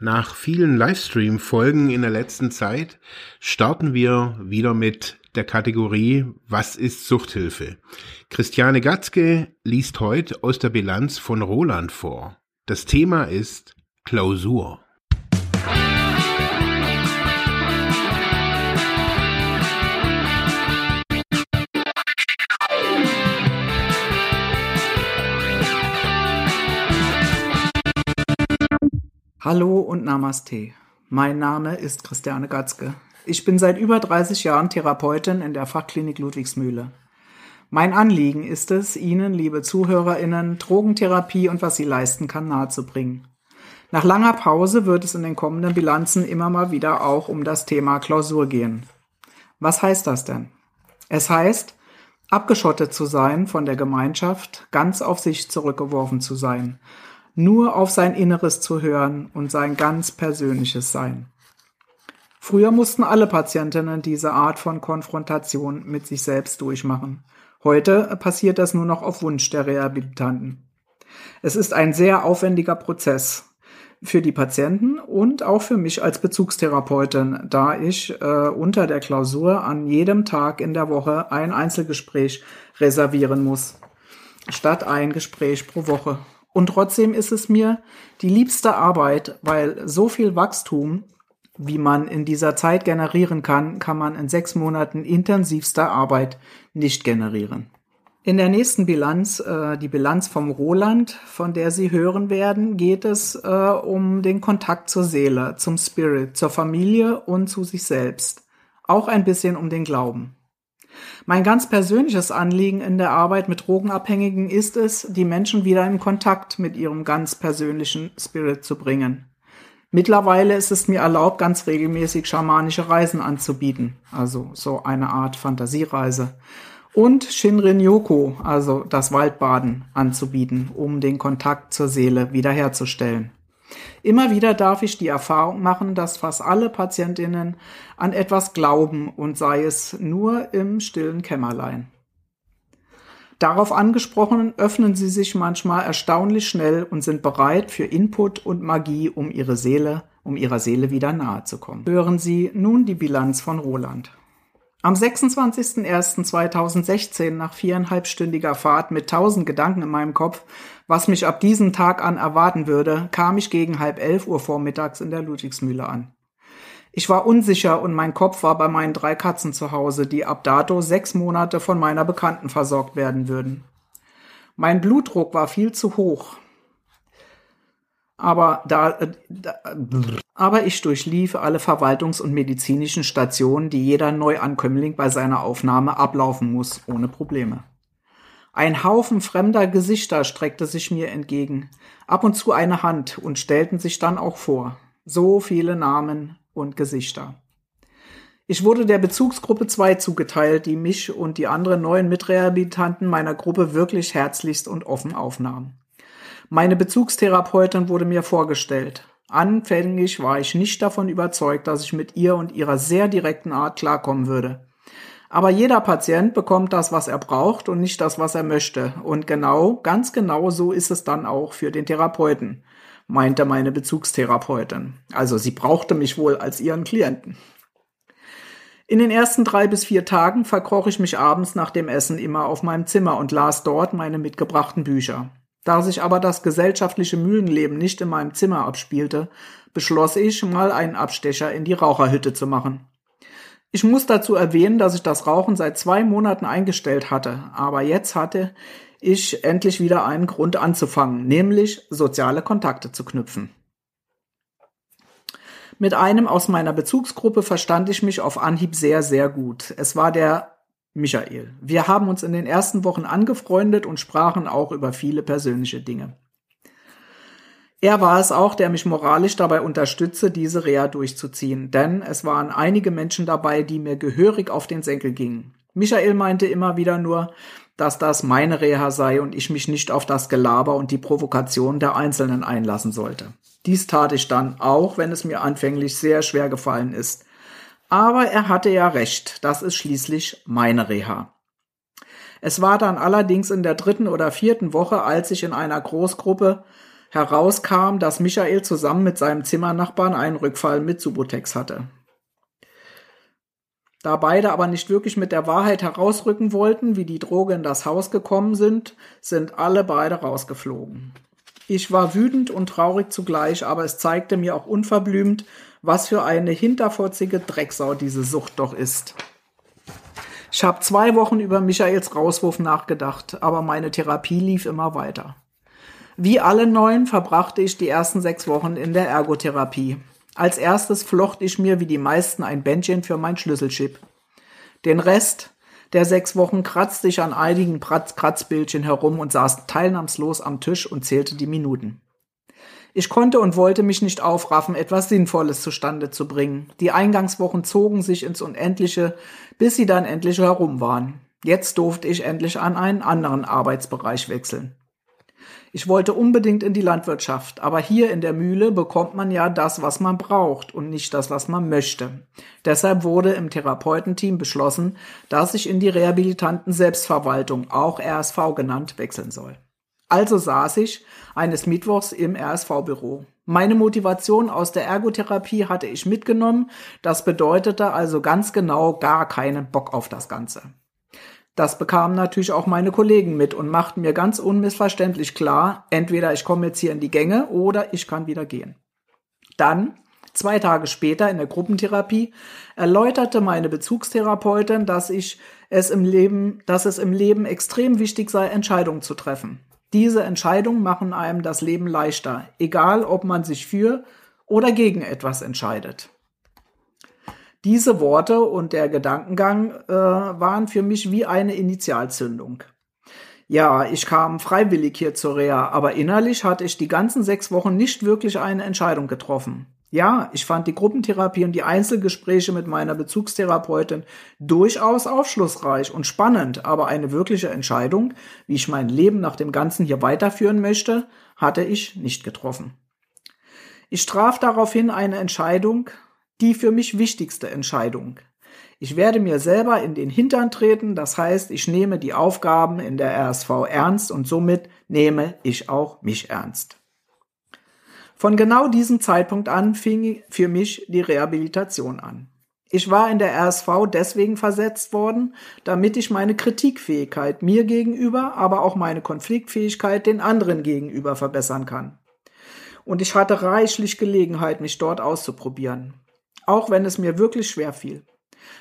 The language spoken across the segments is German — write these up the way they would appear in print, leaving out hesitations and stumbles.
Nach vielen Livestream-Folgen in der letzten Zeit starten wir wieder mit der Kategorie Was ist Suchthilfe? Christiane Gatzke liest heute aus der Bilanz von Roland vor. Das Thema ist Klausur. Hallo und Namaste. Mein Name ist Christiane Gatzke. Ich bin seit über 30 Jahren Therapeutin in der Fachklinik Ludwigsmühle. Mein Anliegen ist es, Ihnen, liebe ZuhörerInnen, Drogentherapie und was sie leisten kann, nahezubringen. Nach langer Pause wird es in den kommenden Bilanzen immer mal wieder auch um das Thema Klausur gehen. Was heißt das denn? Es heißt, abgeschottet zu sein von der Gemeinschaft, ganz auf sich zurückgeworfen zu sein, nur auf sein Inneres zu hören und sein ganz persönliches Sein. Früher mussten alle Patientinnen diese Art von Konfrontation mit sich selbst durchmachen. Heute passiert das nur noch auf Wunsch der Rehabilitanten. Es ist ein sehr aufwendiger Prozess für die Patienten und auch für mich als Bezugstherapeutin, da ich unter der Klausur an jedem Tag in der Woche ein Einzelgespräch reservieren muss, statt ein Gespräch pro Woche. Und trotzdem ist es mir die liebste Arbeit, weil so viel Wachstum, wie man in dieser Zeit generieren kann, kann man in 6 Monaten intensivster Arbeit nicht generieren. In der nächsten Bilanz, die Bilanz vom Roland, von der Sie hören werden, geht es um den Kontakt zur Seele, zum Spirit, zur Familie und zu sich selbst. Auch ein bisschen um den Glauben. Mein ganz persönliches Anliegen in der Arbeit mit Drogenabhängigen ist es, die Menschen wieder in Kontakt mit ihrem ganz persönlichen Spirit zu bringen. Mittlerweile ist es mir erlaubt, ganz regelmäßig schamanische Reisen anzubieten, also so eine Art Fantasiereise, und Shinrin-Yoku, also das Waldbaden, anzubieten, um den Kontakt zur Seele wiederherzustellen. Immer wieder darf ich die Erfahrung machen, dass fast alle PatientInnen an etwas glauben und sei es nur im stillen Kämmerlein. Darauf angesprochen öffnen sie sich manchmal erstaunlich schnell und sind bereit für Input und Magie, um ihrer Seele wieder nahe zu kommen. Hören Sie nun die Bilanz von Roland. Am 26.01.2016, nach 4,5-stündiger Fahrt mit 1000 Gedanken in meinem Kopf, was mich ab diesem Tag an erwarten würde, kam ich gegen 10:30 Uhr vormittags in der Ludwigsmühle an. Ich war unsicher und mein Kopf war bei meinen 3 Katzen zu Hause, die ab dato 6 Monate von meiner Bekannten versorgt werden würden. Mein Blutdruck war viel zu hoch. Aber ich durchlief alle Verwaltungs- und medizinischen Stationen, die jeder Neuankömmling bei seiner Aufnahme ablaufen muss, ohne Probleme. Ein Haufen fremder Gesichter streckte sich mir entgegen, ab und zu eine Hand, und stellten sich dann auch vor. So viele Namen und Gesichter. Ich wurde der Bezugsgruppe 2 zugeteilt, die mich und die anderen neuen Mitrehabilitanten meiner Gruppe wirklich herzlichst und offen aufnahm. Meine Bezugstherapeutin wurde mir vorgestellt. Anfänglich war ich nicht davon überzeugt, dass ich mit ihr und ihrer sehr direkten Art klarkommen würde. Aber jeder Patient bekommt das, was er braucht und nicht das, was er möchte. Und genau, ganz genau so ist es dann auch für den Therapeuten, meinte meine Bezugstherapeutin. Also sie brauchte mich wohl als ihren Klienten. In den ersten 3 bis 4 Tagen verkroch ich mich abends nach dem Essen immer auf meinem Zimmer und las dort meine mitgebrachten Bücher. Da sich aber das gesellschaftliche Mühlenleben nicht in meinem Zimmer abspielte, beschloss ich, mal einen Abstecher in die Raucherhütte zu machen. Ich muss dazu erwähnen, dass ich das Rauchen seit 2 Monaten eingestellt hatte, aber jetzt hatte ich endlich wieder einen Grund anzufangen, nämlich soziale Kontakte zu knüpfen. Mit einem aus meiner Bezugsgruppe verstand ich mich auf Anhieb sehr, sehr gut. Es war der Michael. Wir haben uns in den ersten Wochen angefreundet und sprachen auch über viele persönliche Dinge. Er war es auch, der mich moralisch dabei unterstützte, diese Reha durchzuziehen, denn es waren einige Menschen dabei, die mir gehörig auf den Senkel gingen. Michael meinte immer wieder nur, dass das meine Reha sei und ich mich nicht auf das Gelaber und die Provokation der Einzelnen einlassen sollte. Dies tat ich dann, auch wenn es mir anfänglich sehr schwer gefallen ist. Aber er hatte ja recht, das ist schließlich meine Reha. Es war dann allerdings in der 3. oder 4. Woche, als ich in einer Großgruppe Herauskam, dass Michael zusammen mit seinem Zimmernachbarn einen Rückfall mit Subutex hatte. Da beide aber nicht wirklich mit der Wahrheit herausrücken wollten, wie die Droge in das Haus gekommen sind, sind alle beide rausgeflogen. Ich war wütend und traurig zugleich, aber es zeigte mir auch unverblümt, was für eine hinterfotzige Drecksau diese Sucht doch ist. Ich habe 2 Wochen über Michaels Rauswurf nachgedacht, aber meine Therapie lief immer weiter. Wie alle Neuen verbrachte ich die ersten 6 Wochen in der Ergotherapie. Als erstes flocht ich mir wie die meisten ein Bändchen für mein Schlüsselchip. Den Rest der 6 Wochen kratzte ich an einigen Kratzbildchen herum und saß teilnahmslos am Tisch und zählte die Minuten. Ich konnte und wollte mich nicht aufraffen, etwas Sinnvolles zustande zu bringen. Die Eingangswochen zogen sich ins Unendliche, bis sie dann endlich herum waren. Jetzt durfte ich endlich an einen anderen Arbeitsbereich wechseln. Ich wollte unbedingt in die Landwirtschaft, aber hier in der Mühle bekommt man ja das, was man braucht und nicht das, was man möchte. Deshalb wurde im Therapeutenteam beschlossen, dass ich in die Rehabilitanten Selbstverwaltung, auch RSV genannt, wechseln soll. Also saß ich eines Mittwochs im RSV-Büro. Meine Motivation aus der Ergotherapie hatte ich mitgenommen, das bedeutete also ganz genau gar keinen Bock auf das Ganze. Das bekamen natürlich auch meine Kollegen mit und machten mir ganz unmissverständlich klar, entweder ich komme jetzt hier in die Gänge oder ich kann wieder gehen. Dann, 2 Tage später in der Gruppentherapie, erläuterte meine Bezugstherapeutin, dass es im Leben extrem wichtig sei, Entscheidungen zu treffen. Diese Entscheidungen machen einem das Leben leichter, egal ob man sich für oder gegen etwas entscheidet. Diese Worte und der Gedankengang waren für mich wie eine Initialzündung. Ja, ich kam freiwillig hier zur Reha, aber innerlich hatte ich die ganzen 6 Wochen nicht wirklich eine Entscheidung getroffen. Ja, ich fand die Gruppentherapie und die Einzelgespräche mit meiner Bezugstherapeutin durchaus aufschlussreich und spannend, aber eine wirkliche Entscheidung, wie ich mein Leben nach dem Ganzen hier weiterführen möchte, hatte ich nicht getroffen. Ich traf daraufhin eine Entscheidung, die für mich wichtigste Entscheidung. Ich werde mir selber in den Hintern treten, das heißt, ich nehme die Aufgaben in der RSV ernst und somit nehme ich auch mich ernst. Von genau diesem Zeitpunkt an fing für mich die Rehabilitation an. Ich war in der RSV deswegen versetzt worden, damit ich meine Kritikfähigkeit mir gegenüber, aber auch meine Konfliktfähigkeit den anderen gegenüber verbessern kann. Und ich hatte reichlich Gelegenheit, mich dort auszuprobieren. Auch wenn es mir wirklich schwer fiel.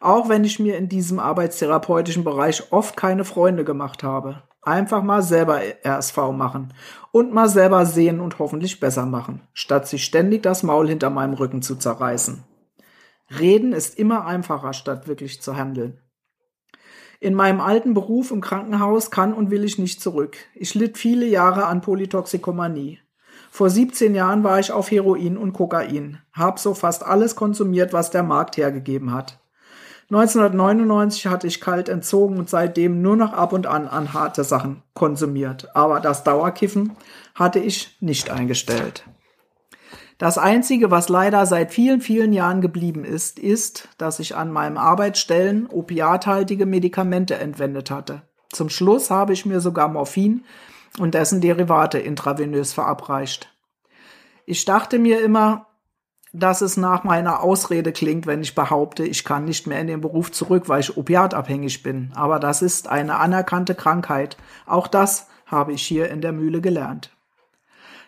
Auch wenn ich mir in diesem arbeitstherapeutischen Bereich oft keine Freunde gemacht habe. Einfach mal selber RSV machen und mal selber sehen und hoffentlich besser machen, statt sich ständig das Maul hinter meinem Rücken zu zerreißen. Reden ist immer einfacher, statt wirklich zu handeln. In meinem alten Beruf im Krankenhaus kann und will ich nicht zurück. Ich litt viele Jahre an Polytoxikomanie. Vor 17 Jahren war ich auf Heroin und Kokain, habe so fast alles konsumiert, was der Markt hergegeben hat. 1999 hatte ich kalt entzogen und seitdem nur noch ab und an harte Sachen konsumiert. Aber das Dauerkiffen hatte ich nicht eingestellt. Das Einzige, was leider seit vielen, vielen Jahren geblieben ist, ist, dass ich an meinen Arbeitsstellen opiathaltige Medikamente entwendet hatte. Zum Schluss habe ich mir sogar Morphin und dessen Derivate intravenös verabreicht. Ich dachte mir immer, dass es nach meiner Ausrede klingt, wenn ich behaupte, ich kann nicht mehr in den Beruf zurück, weil ich opiatabhängig bin. Aber das ist eine anerkannte Krankheit. Auch das habe ich hier in der Mühle gelernt.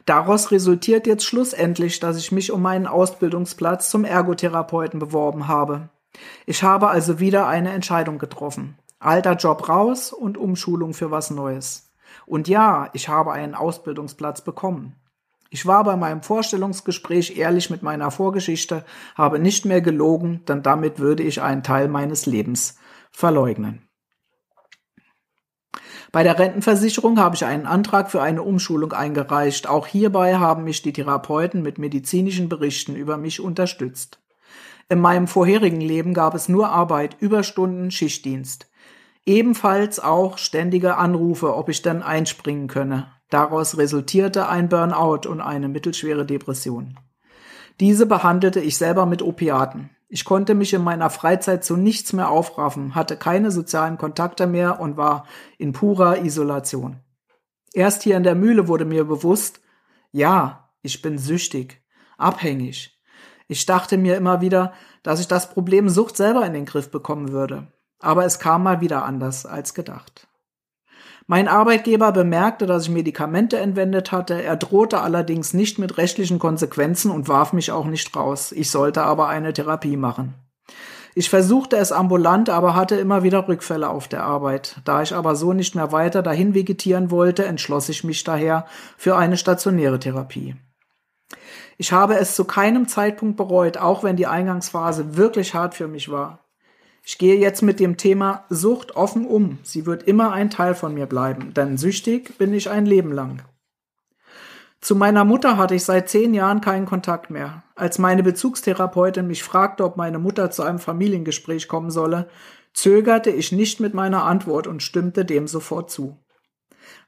Daraus resultiert jetzt schlussendlich, dass ich mich um meinen Ausbildungsplatz zum Ergotherapeuten beworben habe. Ich habe also wieder eine Entscheidung getroffen. Alter Job raus und Umschulung für was Neues. Und ja, ich habe einen Ausbildungsplatz bekommen. Ich war bei meinem Vorstellungsgespräch ehrlich mit meiner Vorgeschichte, habe nicht mehr gelogen, denn damit würde ich einen Teil meines Lebens verleugnen. Bei der Rentenversicherung habe ich einen Antrag für eine Umschulung eingereicht. Auch hierbei haben mich die Therapeuten mit medizinischen Berichten über mich unterstützt. In meinem vorherigen Leben gab es nur Arbeit, Überstunden, Schichtdienst. Ebenfalls auch ständige Anrufe, ob ich dann einspringen könne. Daraus resultierte ein Burnout und eine mittelschwere Depression. Diese behandelte ich selber mit Opiaten. Ich konnte mich in meiner Freizeit zu nichts mehr aufraffen, hatte keine sozialen Kontakte mehr und war in purer Isolation. Erst hier in der Mühle wurde mir bewusst, Ja, ich bin süchtig, abhängig. Ich dachte mir immer wieder, dass ich das Problem Sucht selber in den Griff bekommen würde. Aber es kam mal wieder anders als gedacht. Mein Arbeitgeber bemerkte, dass ich Medikamente entwendet hatte. Er drohte allerdings nicht mit rechtlichen Konsequenzen und warf mich auch nicht raus. Ich sollte aber eine Therapie machen. Ich versuchte es ambulant, aber hatte immer wieder Rückfälle auf der Arbeit. Da ich aber so nicht mehr weiter dahin vegetieren wollte, entschloss ich mich daher für eine stationäre Therapie. Ich habe es zu keinem Zeitpunkt bereut, auch wenn die Eingangsphase wirklich hart für mich war. Ich gehe jetzt mit dem Thema Sucht offen um. Sie wird immer ein Teil von mir bleiben, denn süchtig bin ich ein Leben lang. Zu meiner Mutter hatte ich seit 10 Jahren keinen Kontakt mehr. Als meine Bezugstherapeutin mich fragte, ob meine Mutter zu einem Familiengespräch kommen solle, zögerte ich nicht mit meiner Antwort und stimmte dem sofort zu.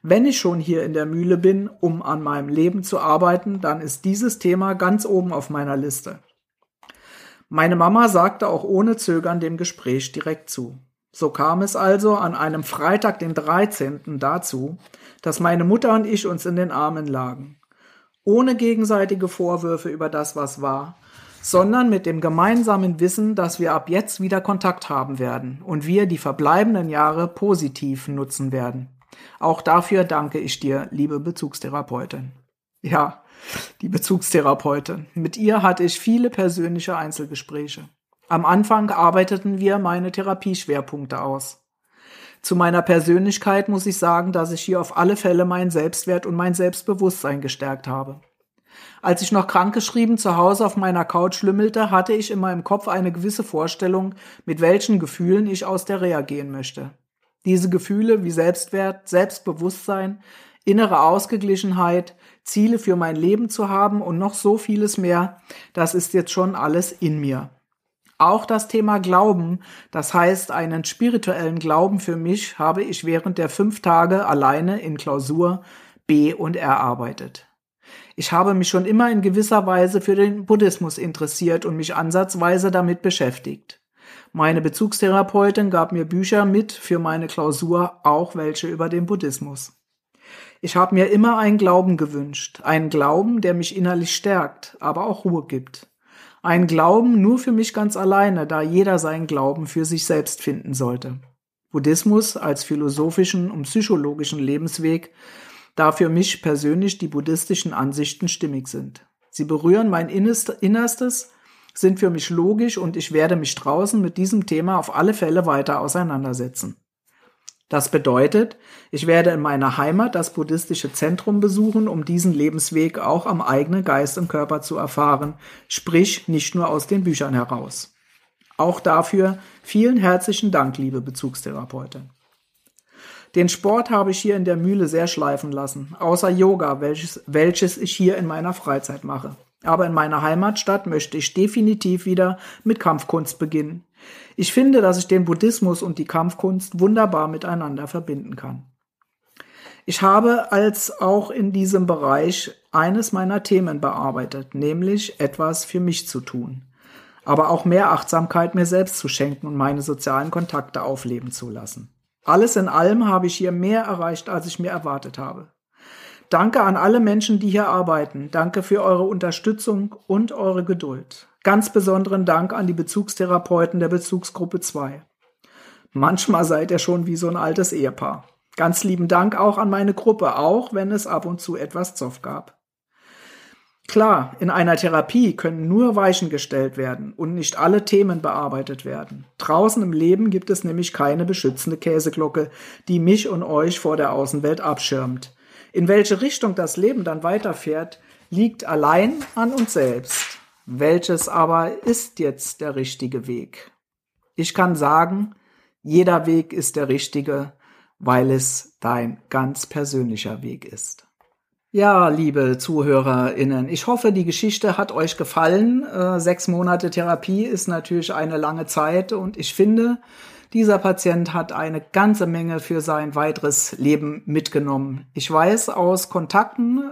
Wenn ich schon hier in der Mühle bin, um an meinem Leben zu arbeiten, dann ist dieses Thema ganz oben auf meiner Liste. Meine Mama sagte auch ohne Zögern dem Gespräch direkt zu. So kam es also an einem Freitag, den 13. dazu, dass meine Mutter und ich uns in den Armen lagen. Ohne gegenseitige Vorwürfe über das, was war, sondern mit dem gemeinsamen Wissen, dass wir ab jetzt wieder Kontakt haben werden und wir die verbleibenden Jahre positiv nutzen werden. Auch dafür danke ich dir, liebe Bezugstherapeutin. Ja, die Bezugstherapeutin. Mit ihr hatte ich viele persönliche Einzelgespräche. Am Anfang arbeiteten wir meine Therapieschwerpunkte aus. Zu meiner Persönlichkeit muss ich sagen, dass ich hier auf alle Fälle meinen Selbstwert und mein Selbstbewusstsein gestärkt habe. Als ich noch krankgeschrieben zu Hause auf meiner Couch lümmelte, hatte ich in meinem Kopf eine gewisse Vorstellung, mit welchen Gefühlen ich aus der Reha gehen möchte. Diese Gefühle wie Selbstwert, Selbstbewusstsein, innere Ausgeglichenheit, Ziele für mein Leben zu haben und noch so vieles mehr, das ist jetzt schon alles in mir. Auch das Thema Glauben, das heißt einen spirituellen Glauben für mich, habe ich während der 5 Tage alleine in Klausur B und R erarbeitet. Ich habe mich schon immer in gewisser Weise für den Buddhismus interessiert und mich ansatzweise damit beschäftigt. Meine Bezugstherapeutin gab mir Bücher mit für meine Klausur, auch welche über den Buddhismus. Ich habe mir immer einen Glauben gewünscht, einen Glauben, der mich innerlich stärkt, aber auch Ruhe gibt. Ein Glauben nur für mich ganz alleine, da jeder seinen Glauben für sich selbst finden sollte. Buddhismus als philosophischen und psychologischen Lebensweg, da für mich persönlich die buddhistischen Ansichten stimmig sind. Sie berühren mein Innerstes, sind für mich logisch und ich werde mich draußen mit diesem Thema auf alle Fälle weiter auseinandersetzen. Das bedeutet, ich werde in meiner Heimat das buddhistische Zentrum besuchen, um diesen Lebensweg auch am eigenen Geist und Körper zu erfahren, sprich nicht nur aus den Büchern heraus. Auch dafür vielen herzlichen Dank, liebe Bezugstherapeutin. Den Sport habe ich hier in der Mühle sehr schleifen lassen, außer Yoga, welches ich hier in meiner Freizeit mache. Aber in meiner Heimatstadt möchte ich definitiv wieder mit Kampfkunst beginnen. Ich finde, dass ich den Buddhismus und die Kampfkunst wunderbar miteinander verbinden kann. Ich habe als auch in diesem Bereich eines meiner Themen bearbeitet, nämlich etwas für mich zu tun, aber auch mehr Achtsamkeit mir selbst zu schenken und meine sozialen Kontakte aufleben zu lassen. Alles in allem habe ich hier mehr erreicht, als ich mir erwartet habe. Danke an alle Menschen, die hier arbeiten. Danke für eure Unterstützung und eure Geduld. Ganz besonderen Dank an die Bezugstherapeuten der Bezugsgruppe 2. Manchmal seid ihr schon wie so ein altes Ehepaar. Ganz lieben Dank auch an meine Gruppe, auch wenn es ab und zu etwas Zoff gab. Klar, in einer Therapie können nur Weichen gestellt werden und nicht alle Themen bearbeitet werden. Draußen im Leben gibt es nämlich keine beschützende Käseglocke, die mich und euch vor der Außenwelt abschirmt. In welche Richtung das Leben dann weiterfährt, liegt allein an uns selbst. Welches aber ist jetzt der richtige Weg? Ich kann sagen, jeder Weg ist der richtige, weil es dein ganz persönlicher Weg ist. Ja, liebe ZuhörerInnen, ich hoffe, die Geschichte hat euch gefallen. 6 Monate Therapie ist natürlich eine lange Zeit und ich finde, dieser Patient hat eine ganze Menge für sein weiteres Leben mitgenommen. Ich weiß aus Kontakten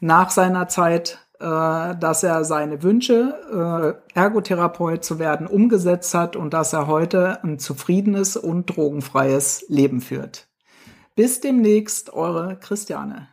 nach seiner Zeit, dass er seine Wünsche, Ergotherapeut zu werden, umgesetzt hat und dass er heute ein zufriedenes und drogenfreies Leben führt. Bis demnächst, eure Christiane.